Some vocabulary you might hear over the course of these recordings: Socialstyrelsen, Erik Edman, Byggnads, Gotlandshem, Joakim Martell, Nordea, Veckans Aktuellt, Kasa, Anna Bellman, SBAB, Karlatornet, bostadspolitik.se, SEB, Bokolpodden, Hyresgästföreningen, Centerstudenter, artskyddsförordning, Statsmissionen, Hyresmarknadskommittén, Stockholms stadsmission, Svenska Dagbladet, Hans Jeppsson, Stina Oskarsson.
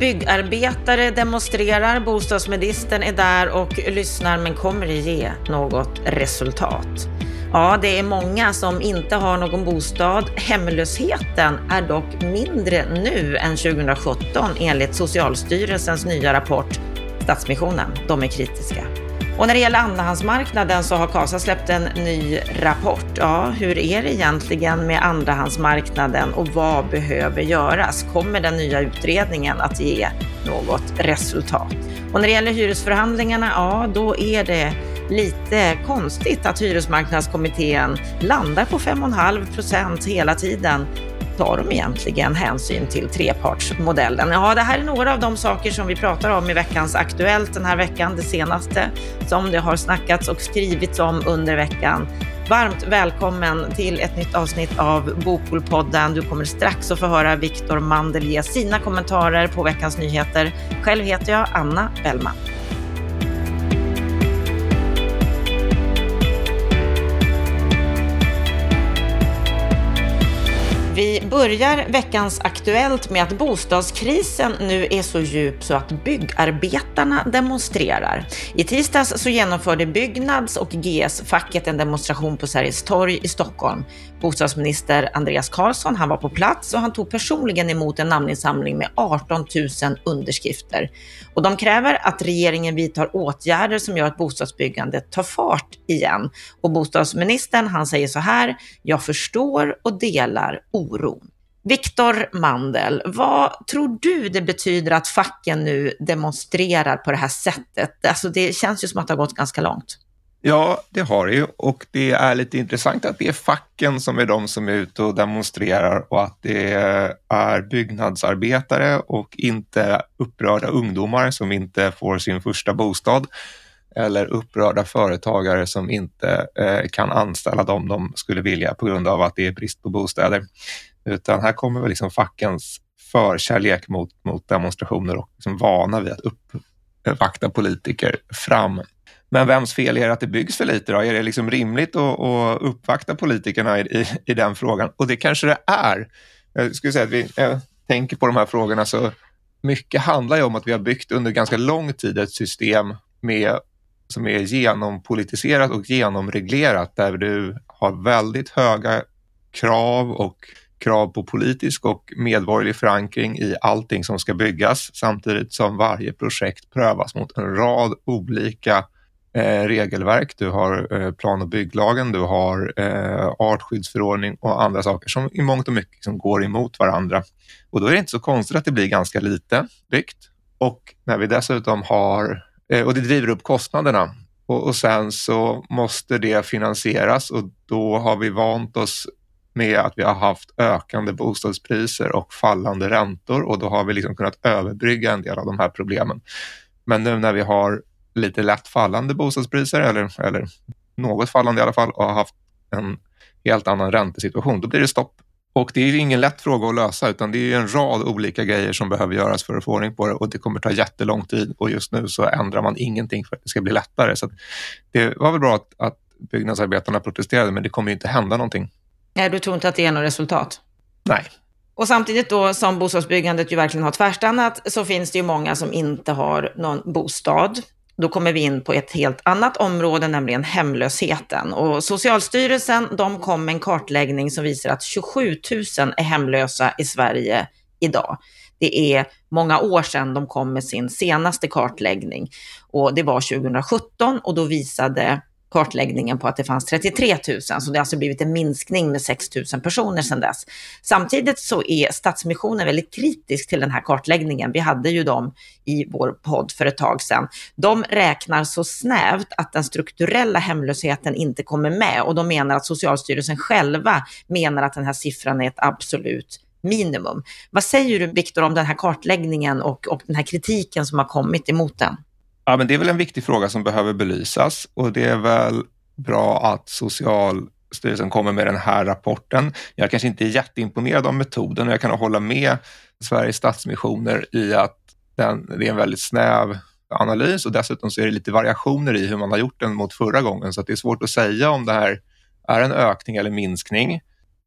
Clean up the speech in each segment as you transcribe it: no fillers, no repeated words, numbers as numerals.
Byggarbetare demonstrerar, bostadsministern är där och lyssnar men kommer det ge något resultat? Ja, det är många som inte har någon bostad. Hemlösheten är dock mindre nu än 2017 enligt Socialstyrelsens nya rapport Statsmissionen. De är kritiska. Och när det gäller andrahandsmarknaden så har Kasa släppt en ny rapport. Ja, hur är det egentligen med andrahandsmarknaden och vad behöver göras? Kommer den nya utredningen att ge något resultat? Och när det gäller hyresförhandlingarna, ja då är det lite konstigt att Hyresmarknadskommittén landar på 5,5% hela tiden. Tar de egentligen hänsyn till trepartsmodellen? Ja, det här är några av de saker som vi pratar om i veckans Aktuellt den här veckan, det senaste som det har snackats och skrivits om under veckan. Varmt välkommen till ett nytt avsnitt av Bokolpodden. Du kommer strax att få höra Viktor Mandel ge sina kommentarer på veckans nyheter. Själv heter jag Anna Bellman. Vi börjar veckans Aktuellt med att bostadskrisen nu är så djup så att byggarbetarna demonstrerar. I tisdags så genomförde Byggnads och GS-facket en demonstration på Sergels torg i Stockholm. Bostadsminister Andreas Karlsson, han var på plats och han tog personligen emot en namninsamling med 18 000 underskrifter. Och de kräver att regeringen vidtar åtgärder som gör att bostadsbyggandet tar fart igen. Och bostadsministern, han säger så här: jag förstår och delar oron. Viktor Mandel, vad tror du det betyder att facken nu demonstrerar på det här sättet? Alltså det känns ju som att det har gått ganska långt. Ja, det har det ju, och det är lite intressant att det är facken som är de som är ute och demonstrerar och att det är byggnadsarbetare och inte upprörda ungdomar som inte får sin första bostad eller upprörda företagare som inte kan anställa dem de skulle vilja på grund av att det är brist på bostäder. Utan här kommer väl liksom fackens förkärlek mot demonstrationer och liksom vana vid att uppvakta politiker fram. Men vems fel är det att det byggs för lite då? Är det liksom rimligt att uppvakta politikerna i den frågan? Och det kanske det är. Jag skulle säga att jag tänker på de här frågorna så mycket handlar ju om att vi har byggt under ganska lång tid ett system som är genompolitiserat och genomreglerat där du har väldigt höga krav och krav på politisk och medborgerlig förankring i allting som ska byggas samtidigt som varje projekt prövas mot en rad olika regelverk. Du har plan- och bygglagen, du har artskyddsförordning och andra saker som i mångt och mycket liksom går emot varandra. Och då är det inte så konstigt att det blir ganska lite byggt. Och när vi dessutom har och det driver upp kostnaderna och sen så måste det finansieras och då har vi vant oss med att vi har haft ökande bostadspriser och fallande räntor och då har vi liksom kunnat överbrygga en del av de här problemen. Men nu när vi har lite lätt fallande bostadspriser eller något fallande i alla fall och har haft en helt annan räntesituation, då blir det stopp. Och det är ju ingen lätt fråga att lösa utan det är ju en rad olika grejer som behöver göras för att få ordning på det och det kommer ta jättelång tid och just nu så ändrar man ingenting för att det ska bli lättare. Så det var väl bra att byggnadsarbetarna protesterade men det kommer ju inte hända någonting. Nej, du tror inte att det är något resultat? Nej. Och samtidigt då som bostadsbyggandet ju verkligen har tvärstannat så finns det ju många som inte har någon bostad. Då kommer vi in på ett helt annat område, nämligen hemlösheten. Och Socialstyrelsen, de kom med en kartläggning som visar att 27 000 är hemlösa i Sverige idag. Det är många år sedan de kom med sin senaste kartläggning. Och det var 2017 och då visade kartläggningen på att det fanns 33 000. Så det har alltså blivit en minskning med 6 000 personer sedan dess. Samtidigt så är Statsmissionen väldigt kritisk till den här kartläggningen. Vi hade ju dem i vår podd för ett tag sedan. De räknar så snävt att den strukturella hemlösheten inte kommer med. Och de menar att Socialstyrelsen själva menar att den här siffran är ett absolut minimum. Vad säger du, Viktor, om den här kartläggningen och den här kritiken som har kommit emot den? Ja, men det är väl en viktig fråga som behöver belysas och det är väl bra att Socialstyrelsen kommer med den här rapporten. Jag kanske inte är jätteimponerad av metoden och jag kan hålla med Sveriges Statsmissioner i att det är en väldigt snäv analys och dessutom så är det lite variationer i hur man har gjort den mot förra gången så att det är svårt att säga om det här är en ökning eller minskning.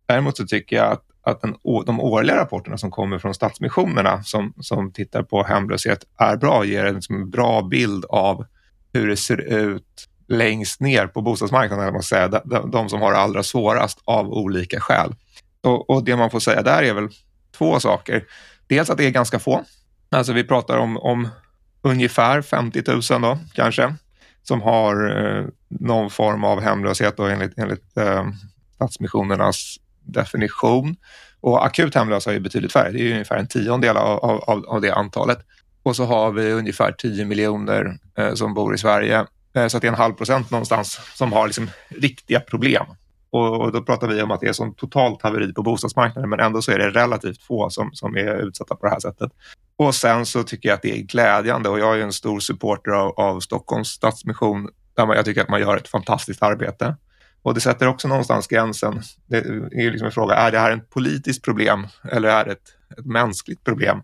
Däremot så tycker jag att att de årliga rapporterna som kommer från statsmissionerna som tittar på hemlöshet är bra, ger en bra bild av hur det ser ut längst ner på bostadsmarknaden, eller man säger, de som har det allra svårast av olika skäl. Och det man får säga där är väl två saker. Dels att det är ganska få. Alltså vi pratar om ungefär 50 000 då, kanske, som har någon form av hemlöshet då, enligt statsmissionernas definition. Och akut hemlösa är ju betydligt färre. Det är ju ungefär en 10-del av det antalet. Och så har vi ungefär 10 miljoner som bor i Sverige. Så att det är 0,5% någonstans som har liksom riktiga problem. Och då pratar vi om att det är som totalt haveri på bostadsmarknaden, men ändå så är det relativt få som är utsatta på det här sättet. Och sen så tycker jag att det är glädjande, och jag är en stor supporter av Stockholms stadsmission, där jag tycker att man gör ett fantastiskt arbete. Och det sätter också någonstans gränsen. Det är liksom en fråga, är det här ett politiskt problem eller är det ett mänskligt problem?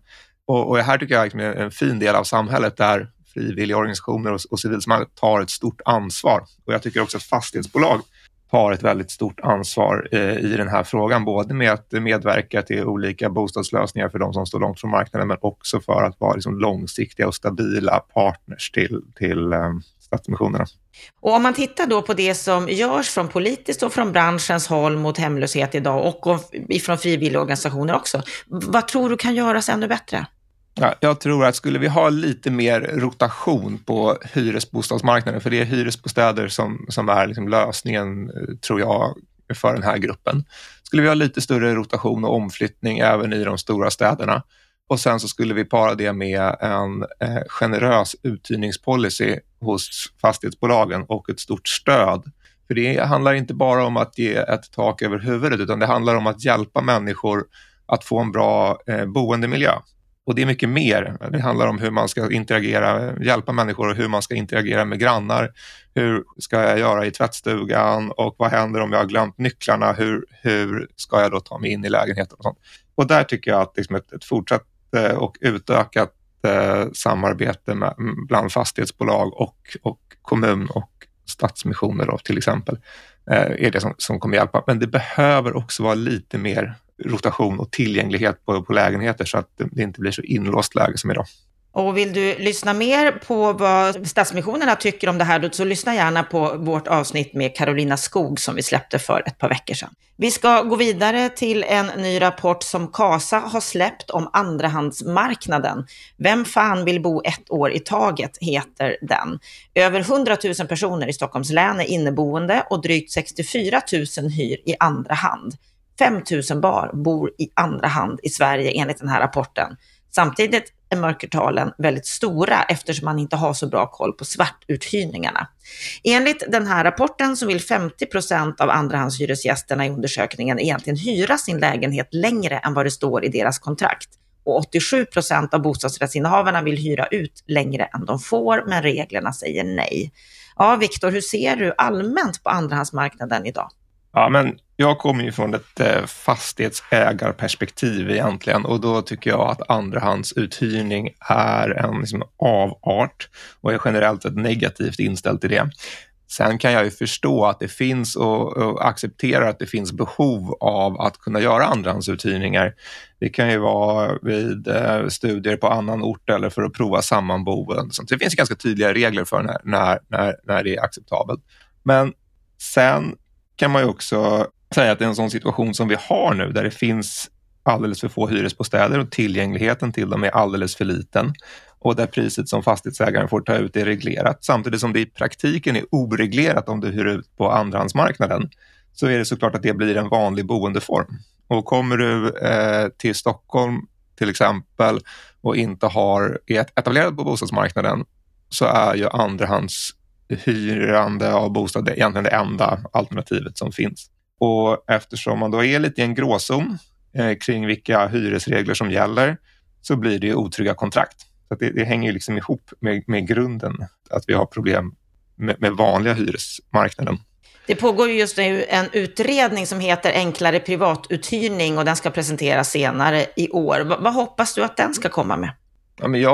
Och det här tycker jag är en fin del av samhället där frivilliga organisationer och civilsamhället tar ett stort ansvar. Och jag tycker också att fastighetsbolag har ett väldigt stort ansvar i den här frågan. Både med att medverka till olika bostadslösningar för de som står långt från marknaden, men också för att vara liksom långsiktiga och stabila partners till statsmissionerna. Och om man tittar då på det som görs från politiskt och från branschens håll mot hemlöshet idag och från frivilliga organisationer också, vad tror du kan göras ännu bättre? Ja, jag tror att skulle vi ha lite mer rotation på hyresbostadsmarknaden, för det är hyresbostäder som är liksom lösningen, tror jag, för den här gruppen. Skulle vi ha lite större rotation och omflyttning även i de stora städerna, och sen så skulle vi para det med en generös uthyrningspolicy hos fastighetsbolagen och ett stort stöd. För det handlar inte bara om att ge ett tak över huvudet, utan det handlar om att hjälpa människor att få en bra boendemiljö. Och det är mycket mer. Det handlar om hur man ska interagera, hjälpa människor och hur man ska interagera med grannar. Hur ska jag göra i tvättstugan och vad händer om jag har glömt nycklarna? Hur ska jag då ta mig in i lägenheten och sånt? Och där tycker jag att liksom ett fortsatt och utökat samarbete bland fastighetsbolag och kommun och stadsmissioner då, till exempel, är det som kommer hjälpa. Men det behöver också vara lite mer rotation och tillgänglighet på lägenheter, så att det inte blir så inlåst läge som idag. Och vill du lyssna mer på vad statsmissionerna tycker om det här, så lyssna gärna på vårt avsnitt med Carolina Skog som vi släppte för ett par veckor sedan. Vi ska gå vidare till en ny rapport som Kasa har släppt om andrahandsmarknaden. Vem fan vill bo ett år i taget, heter den. Över 100 000 personer i Stockholms län är inneboende och drygt 64 000 hyr i andra hand. 5 000 par bor i andra hand i Sverige enligt den här rapporten. Samtidigt är mörkertalen väldigt stora eftersom man inte har så bra koll på svartuthyrningarna. Enligt den här rapporten så vill 50% av andrahandshyresgästerna i undersökningen egentligen hyra sin lägenhet längre än vad det står i deras kontrakt. Och 87% av bostadsrättsinnehavarna vill hyra ut längre än de får, men reglerna säger nej. Ja, Viktor, hur ser du allmänt på andrahandsmarknaden idag? Ja, men jag kommer ju från ett fastighetsägarperspektiv egentligen, och då tycker jag att andrahandsuthyrning är en liksom avart och är generellt ett negativt inställd till det. Sen kan jag ju förstå att det finns och acceptera att det finns behov av att kunna göra andrahandsuthyrningar. Det kan ju vara vid studier på annan ort eller för att prova sammanboende. Så det finns ganska tydliga regler för när det är acceptabelt. Men sen kan man ju också säga att det är en sån situation som vi har nu, där det finns alldeles för få hyresbostäder och tillgängligheten till dem är alldeles för liten, och där priset som fastighetsägaren får ta ut är reglerat, samtidigt som det i praktiken är oreglerat om du hyr ut på andrahandsmarknaden, så är det såklart att det blir en vanlig boendeform. Och kommer du till Stockholm till exempel och inte har etablerat på bostadsmarknaden, så är ju andrahandshyrande av bostad egentligen det enda alternativet som finns. Och eftersom man då är lite i en gråzon kring vilka hyresregler som gäller, så blir det ju otrygga kontrakt. Så att det hänger ju liksom ihop med grunden att vi har problem med vanliga hyresmarknaden. Det pågår just nu en utredning som heter Enklare privatuthyrning, och den ska presenteras senare i år. Vad hoppas du att den ska komma med? Ja, men jag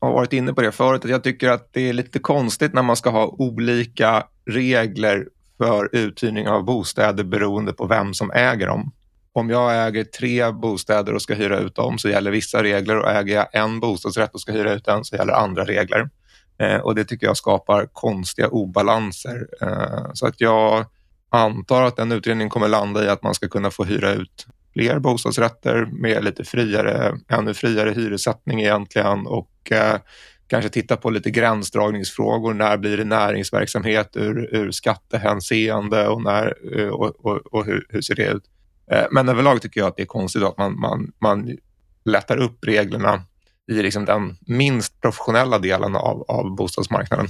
har varit inne på det förut, att jag tycker att det är lite konstigt när man ska ha olika regler för uthyrning av bostäder beroende på vem som äger dem. om jag äger 3 bostäder och ska hyra ut dem så gäller vissa regler, och äger jag en bostadsrätt och ska hyra ut den så gäller andra regler. Och det tycker jag skapar konstiga obalanser. Så att jag antar att den utredningen kommer landa i att man ska kunna få hyra ut fler bostadsrätter med lite friare, ännu friare hyressättning egentligen, och kanske titta på lite gränsdragningsfrågor. När blir det näringsverksamhet ur skattehänseende, och hur ser det ut? Men överlag tycker jag att det är konstigt att man lättar upp reglerna i liksom den minst professionella delen av bostadsmarknaden.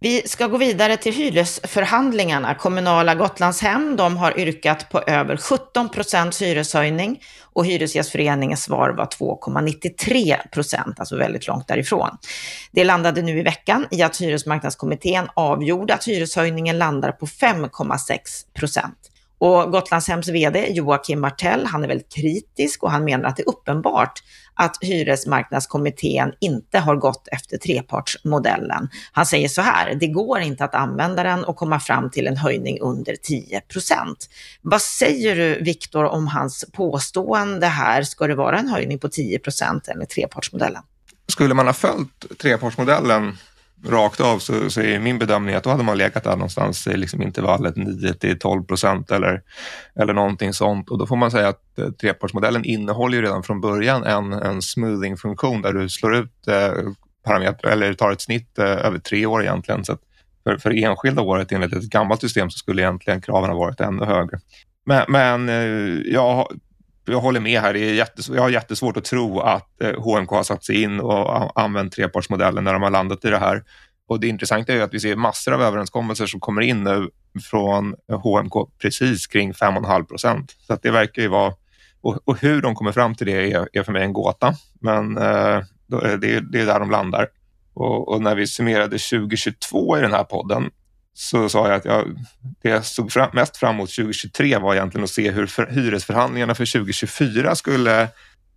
Vi ska gå vidare till hyresförhandlingarna. Kommunala Gotlandshem, de har yrkat på över 17% hyreshöjning, och Hyresgästföreningens svar var 2,93%, alltså väldigt långt därifrån. Det landade nu i veckan i att Hyresmarknadskommittén avgjorde att hyreshöjningen landar på 5,6%. Och Gotlandshems vd Joakim Martell, han är väldigt kritisk, och han menar att det är uppenbart att Hyresmarknadskommittén inte har gått efter trepartsmodellen. Han säger så här: det går inte att använda den och komma fram till en höjning under 10%. Vad säger du, Viktor, om hans påstående här? Ska det vara en höjning på 10% eller trepartsmodellen? Skulle man ha följt trepartsmodellen rakt av så är min bedömning att då hade man lekat där någonstans i liksom intervallet 9-12% eller någonting sånt. Och då får man säga att trepartsmodellen innehåller ju redan från början en smoothing-funktion där du slår ut parametrar eller tar ett snitt över 3 år egentligen. Så att för enskilda året enligt ett gammalt system så skulle egentligen kraven ha varit ännu högre. Men jag håller med här. Jag har jättesvårt att tro att HMK har satt sig in och använt trepartsmodellen när de har landat i det här. Och det intressanta är ju att vi ser massor av överenskommelser som kommer in nu från HMK precis kring 5,5%. Så att det verkar ju vara... Och hur de kommer fram till det är för mig en gåta. Men det är där de landar. Och när vi summerade 2022 i den här podden så sa jag att det jag såg mest fram emot 2023 var egentligen att se hur hyresförhandlingarna för 2024 skulle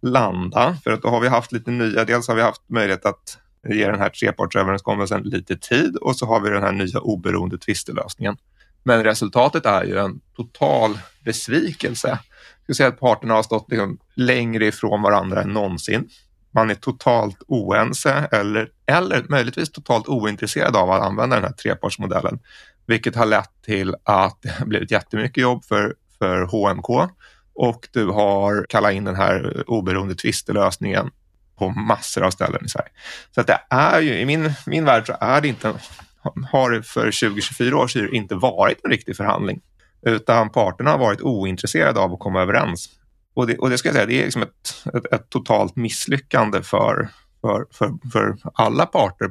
landa. För att då har vi haft lite nya, dels har vi haft möjlighet att ge den här trepartsöverenskommelsen lite tid, och så har vi den här nya oberoende tvistelösningen. Men resultatet är ju en total besvikelse. Jag skulle säga att parterna har stått liksom längre ifrån varandra än någonsin. Man är totalt oense eller möjligtvis totalt ointresserad av att använda den här trepartsmodellen. Vilket har lett till att det har blivit jättemycket jobb för HMK. Och du har kallat in den här oberoende tvistelösningen på massor av ställen i Sverige. Så att det är ju, i min värld så är det inte, har det för 20-24 år sedan inte varit en riktig förhandling. Utan parterna har varit ointresserade av att komma överens. Och det ska jag säga, det är liksom ett totalt misslyckande för alla parter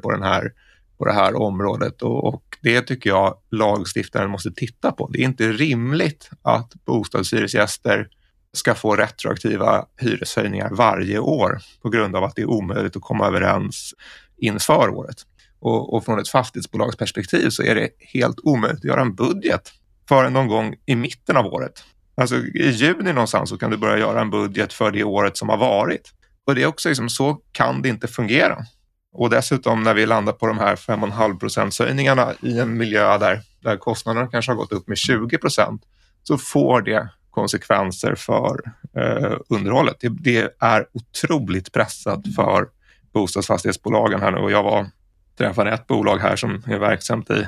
på det här området. Och det tycker jag lagstiftaren måste titta på. Det är inte rimligt att bostadshyresgäster ska få retroaktiva hyreshöjningar varje år på grund av att det är omöjligt att komma överens inför året. Och från ett fastighetsbolagsperspektiv så är det helt omöjligt att göra en budget förrän någon gång i mitten av året. Alltså i juni någonstans så kan du börja göra en budget för det året som har varit. Och det är också liksom, så kan det inte fungera. Och dessutom när vi landar på de här 5,5% höjningarna i en miljö där kostnaderna kanske har gått upp med 20%, så får det konsekvenser för underhållet. Det är otroligt pressat för bostadsfastighetsbolagen här nu. Och jag träffade ett bolag här som är verksamt i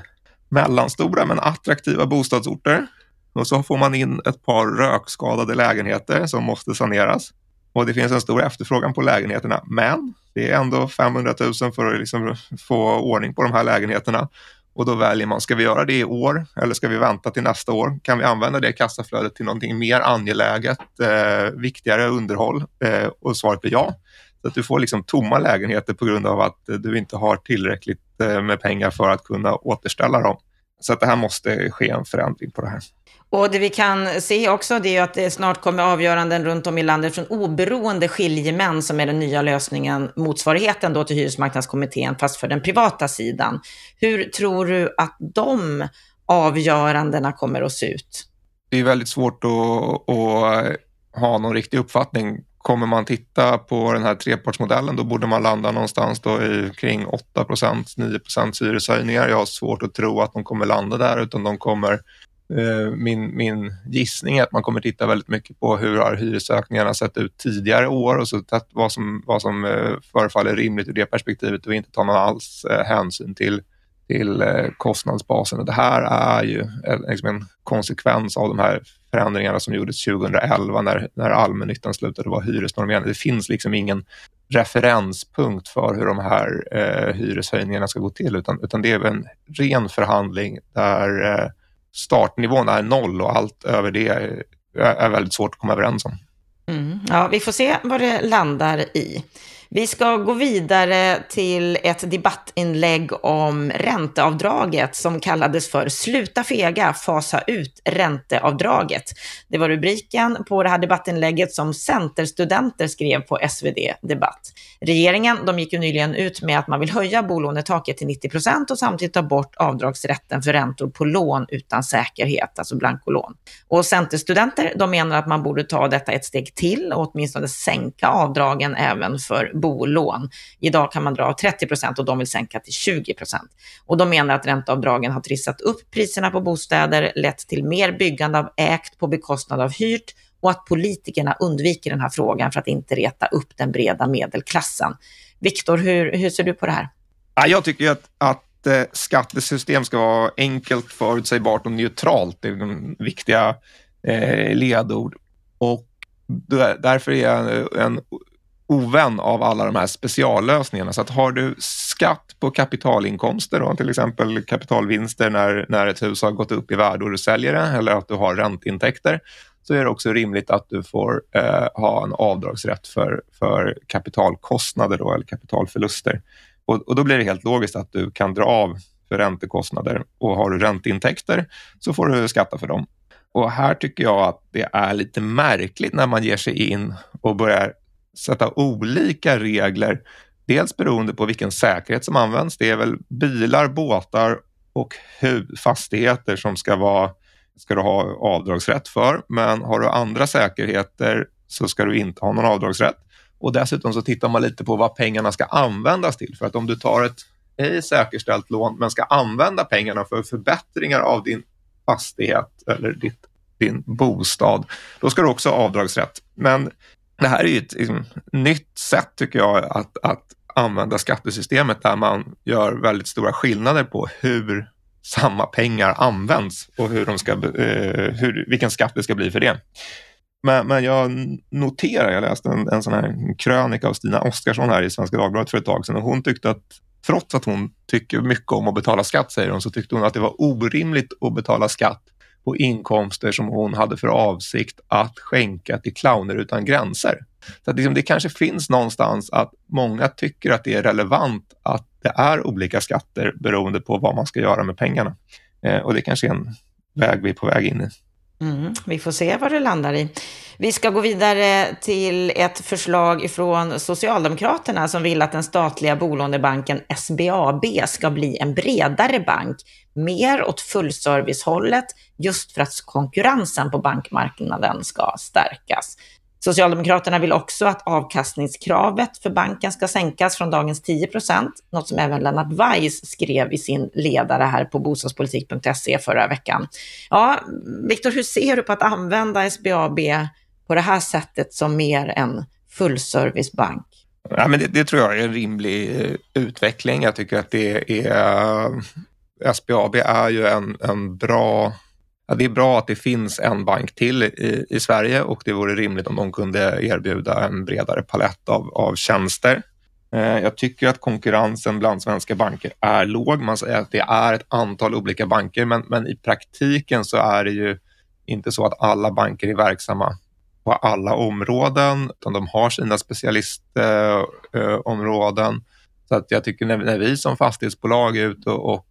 mellanstora men attraktiva bostadsorter. Och så får man in ett par rökskadade lägenheter som måste saneras. Och det finns en stor efterfrågan på lägenheterna. Men det är ändå 500 000 för att liksom få ordning på de här lägenheterna. Och då väljer man, ska vi göra det i år eller ska vi vänta till nästa år? Kan vi använda det kassaflödet till någonting mer angeläget, viktigare underhåll? Och svaret blir ja. Så att du får liksom tomma lägenheter på grund av att du inte har tillräckligt med pengar för att kunna återställa dem. Så att det här måste ske en förändring på det här. Och det vi kan se också, det är att det snart kommer avgöranden runt om i landet från oberoende skiljemän, som är den nya lösningen, motsvarigheten då till Hyresmarknadskommittén fast för den privata sidan. Hur tror du att de avgörandena kommer att se ut? Det är väldigt svårt att ha någon riktig uppfattning. Kommer man titta på den här trepartsmodellen då borde man landa någonstans då i kring 8%, 9% hyreshöjningar. Jag har svårt att tro att de kommer landa där, utan de kommer Min gissning är att man kommer titta väldigt mycket på hur har hyresökningarna sett ut tidigare år och så vad som förefaller rimligt ur det perspektivet och inte tar man alls hänsyn till kostnadsbasen. Och det här är ju en konsekvens av de här förändringarna som gjordes 2011 när allmännyttan slutade vara hyresnormerande. Det finns ingen referenspunkt för hur de här hyreshöjningarna ska gå till utan det är en ren förhandling där startnivån är 0 och allt över det är väldigt svårt att komma överens om. Ja, vi får se vad det landar i. Vi ska gå vidare till ett debattinlägg om ränteavdraget som kallades för Sluta fega, fasa ut ränteavdraget. Det var rubriken på det här debattinlägget som Centerstudenter skrev på SvD Debatt. Regeringen, de gick ju nyligen ut med att man vill höja bolånetaket till 90% och samtidigt ta bort avdragsrätten för räntor på lån utan säkerhet, alltså blankolån. Och Centerstudenter, de menar att man borde ta detta ett steg till och åtminstone sänka avdragen även för bolån. Idag kan man dra 30% och de vill sänka till 20%. Och de menar att ränteavdragen har trissat upp priserna på bostäder, lett till mer byggande av ägt på bekostnad av hyrt och att politikerna undviker den här frågan för att inte reta upp den breda medelklassen. Viktor, hur ser du på det här? Jag tycker ju att skattesystem ska vara enkelt, förutsägbart och neutralt. Det är de viktiga ledord. Och därför är jag en ovän av alla de här speciallösningarna. Så att har du skatt på kapitalinkomster då, till exempel kapitalvinster när ett hus har gått upp i värde och du säljer det, eller att du har ränteintäkter, så är det också rimligt att du får ha en avdragsrätt för kapitalkostnader då, eller kapitalförluster. Och då blir det helt logiskt att du kan dra av för räntekostnader, och har du ränteintäkter så får du skatta för dem. Och här tycker jag att det är lite märkligt när man ger sig in och börjar sätta olika regler, dels beroende på vilken säkerhet som används. Det är väl bilar, båtar och fastigheter som ska du ha avdragsrätt för, men har du andra säkerheter så ska du inte ha någon avdragsrätt. Och dessutom så tittar man lite på vad pengarna ska användas till, för att om du tar ett ej säkerställt lån men ska använda pengarna för förbättringar av din fastighet eller din bostad, då ska du också ha avdragsrätt. Men det här är ju ett nytt sätt, tycker jag, att använda skattesystemet, där man gör väldigt stora skillnader på hur samma pengar används och hur de ska, vilken skatt det ska bli för det. Men jag läste en sån här krönika av Stina Oskarsson här i Svenska Dagbladet för ett tag sedan, och hon tyckte att trots att hon tycker mycket om att betala skatt, säger hon, så tyckte hon att det var orimligt att betala skatt på inkomster som hon hade för avsikt att skänka till Clowner utan gränser. Så att det kanske finns någonstans att många tycker att det är relevant att det är olika skatter beroende på vad man ska göra med pengarna. Och det kanske är en väg vi är på väg in i. Vi får se vad det landar i. Vi ska gå vidare till ett förslag från Socialdemokraterna som vill att den statliga bolånebanken SBAB ska bli en bredare bank, mer åt fullservicehållet, just för att konkurrensen på bankmarknaden ska stärkas. Socialdemokraterna vill också att avkastningskravet för banken ska sänkas från dagens 10%, något som även Lennart Weiss skrev i sin ledare här på bostadspolitik.se förra veckan. Ja, Viktor, hur ser du på att använda SBAB på det här sättet som mer en fullservicebank? Ja, men det tror jag är en rimlig utveckling. Jag tycker att det är SBAB är ju en bra... Ja, det är bra att det finns en bank till i Sverige, och det vore rimligt om de kunde erbjuda en bredare palett av tjänster. Jag tycker att konkurrensen bland svenska banker är låg. Man säger att det är ett antal olika banker, men i praktiken så är det ju inte så att alla banker är verksamma på alla områden, utan de har sina specialistområden. Så att jag tycker när vi som fastighetsbolag är ute och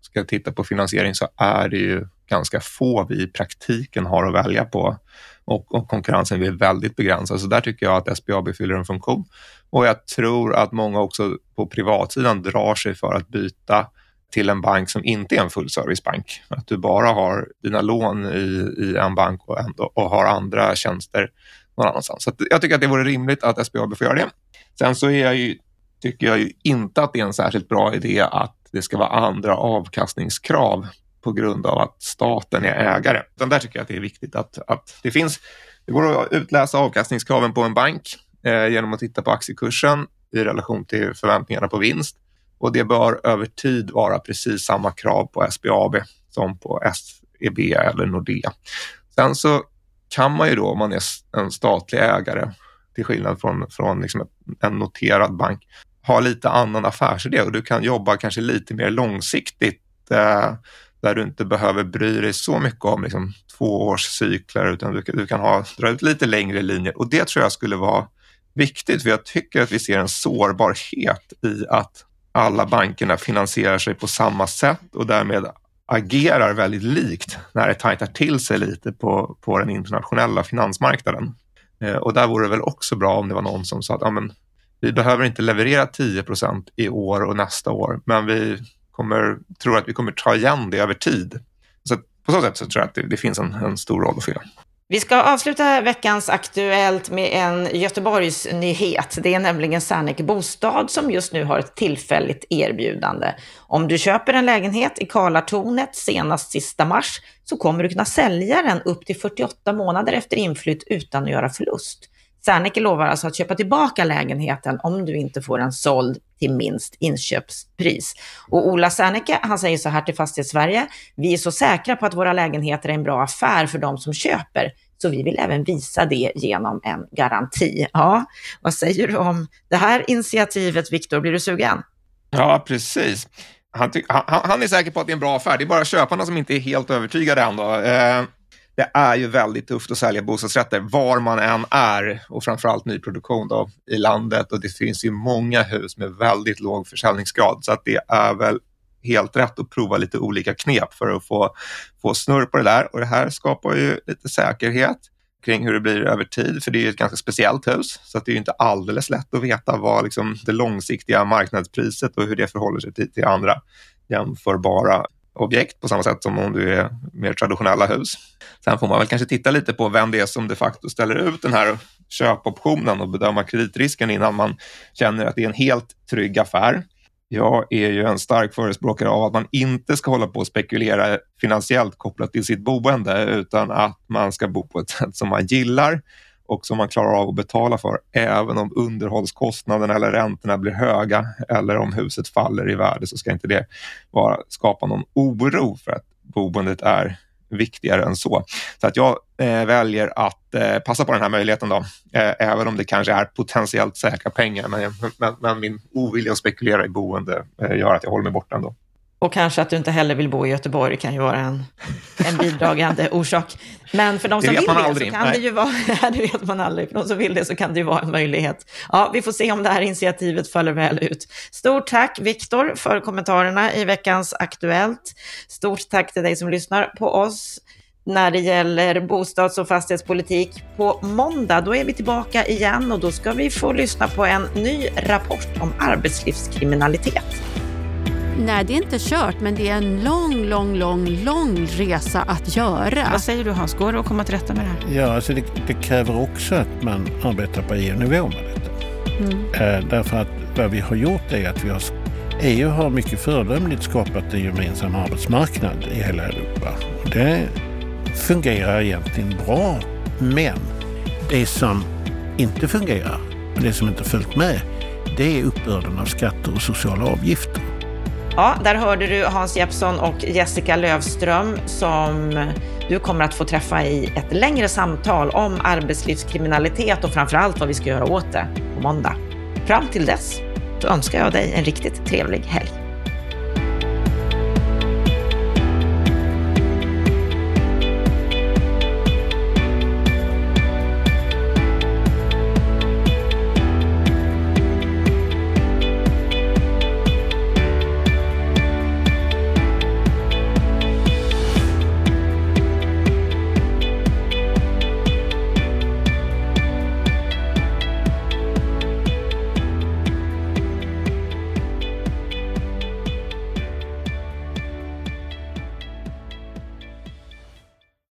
ska titta på finansiering, så är det ju ganska få vi i praktiken har att välja på, och konkurrensen är väldigt begränsad. Så där tycker jag att SBAB fyller en funktion, och jag tror att många också på privatsidan drar sig för att byta till en bank som inte är en fullservicebank. Att du bara har dina lån i en bank och har andra tjänster någon annanstans. Så jag tycker att det vore rimligt att SBAB får göra det. Sen så tycker jag ju inte att det är en särskilt bra idé att det ska vara andra avkastningskrav på grund av att staten är ägare. Den där tycker jag att det är viktigt att det finns. Det går att utläsa avkastningskraven på en bank genom att titta på aktiekursen i relation till förväntningarna på vinst. Och det bör över tid vara precis samma krav på SBAB som på SEB eller Nordea. Sen så kan man ju då, om man är en statlig ägare, till skillnad från liksom en noterad bank, ha lite annan affärsidé. Och du kan jobba kanske lite mer långsiktigt där du inte behöver bry dig så mycket om liksom 2-årscykler, utan du kan dra ut lite längre linjer. Och det tror jag skulle vara viktigt, för jag tycker att vi ser en sårbarhet i att alla bankerna finansierar sig på samma sätt och därmed agerar väldigt likt när det tajtar till sig lite på den internationella finansmarknaden. Och där vore det väl också bra om det var någon som sa att vi behöver inte leverera 10% i år och nästa år, men vi tror att vi kommer ta igen det över tid. Så på så sätt så tror jag att det finns en stor roll att fylla. Vi ska avsluta veckans Aktuellt med en Göteborgs nyhet. Det är nämligen Serneke Bostad som just nu har ett tillfälligt erbjudande. Om du köper en lägenhet i Karlatornet senast sista mars så kommer du kunna sälja den upp till 48 månader efter inflytt utan att göra förlust. Serneke lovar alltså att köpa tillbaka lägenheten om du inte får den såld till minst inköpspris. Och Ola Serneke, han säger så här till FastighetsSverige: vi är så säkra på att våra lägenheter är en bra affär för de som köper, så vi vill även visa det genom en garanti. Ja, vad säger du om det här initiativet, Viktor? Blir du sugen? Ja, precis. Han är säker på att det är en bra affär. Det är bara köparna som inte är helt övertygade ändå. Det är ju väldigt tufft att sälja bostadsrätter var man än är, och framförallt nyproduktion då, i landet, och det finns ju många hus med väldigt låg försäljningsgrad, så att det är väl helt rätt att prova lite olika knep för att få snurr på det där, och det här skapar ju lite säkerhet kring hur det blir över tid, för det är ju ett ganska speciellt hus, så att det är ju inte alldeles lätt att veta vad liksom det långsiktiga marknadspriset och hur det förhåller sig till andra jämförbara objekt, på samma sätt som om du är mer traditionella hus. Sen får man väl kanske titta lite på vem det är som de facto ställer ut den här köpoptionen och bedöma kreditrisken innan man känner att det är en helt trygg affär. Jag är ju en stark förespråkare av att man inte ska hålla på och spekulera finansiellt kopplat till sitt boende, utan att man ska bo på ett sätt som man gillar och som man klarar av att betala för, även om underhållskostnaderna eller räntorna blir höga eller om huset faller i värde, så ska inte det skapa någon oro, för att boendet är viktigare än så. Så att jag väljer att passa på den här möjligheten då, även om det kanske är potentiellt säkra pengar, men min ovilja att spekulera i boende gör att jag håller mig borta ändå. Och kanske att du inte heller vill bo i Göteborg kan ju vara en bidragande orsak. Men för de som vill det så kan det ju vara... Det vet man aldrig. För de som vill det så kan det ju vara en möjlighet. Ja, vi får se om det här initiativet faller väl ut. Stort tack, Viktor, för kommentarerna i veckans Aktuellt. Stort tack till dig som lyssnar på oss när det gäller bostads- och fastighetspolitik. På måndag, då är vi tillbaka igen, och då ska vi få lyssna på en ny rapport om arbetslivskriminalitet. Nej, det är inte kört, men det är en lång resa att göra. Vad säger du, Hans? Går det att komma till rätta med det här? Ja, alltså det kräver också att man arbetar på EU-nivå med detta. Därför att vad vi har gjort är att EU har mycket fördömligt skapat en gemensam arbetsmarknad i hela Europa. Det fungerar egentligen bra, men det som inte fungerar, det som inte följt med, det är uppbörden av skatter och sociala avgifter. Ja, där hörde du Hans Jeppsson och Jessica Lövström, som du kommer att få träffa i ett längre samtal om arbetslivskriminalitet och framförallt vad vi ska göra åt det på måndag. Fram till dess så önskar jag dig en riktigt trevlig helg.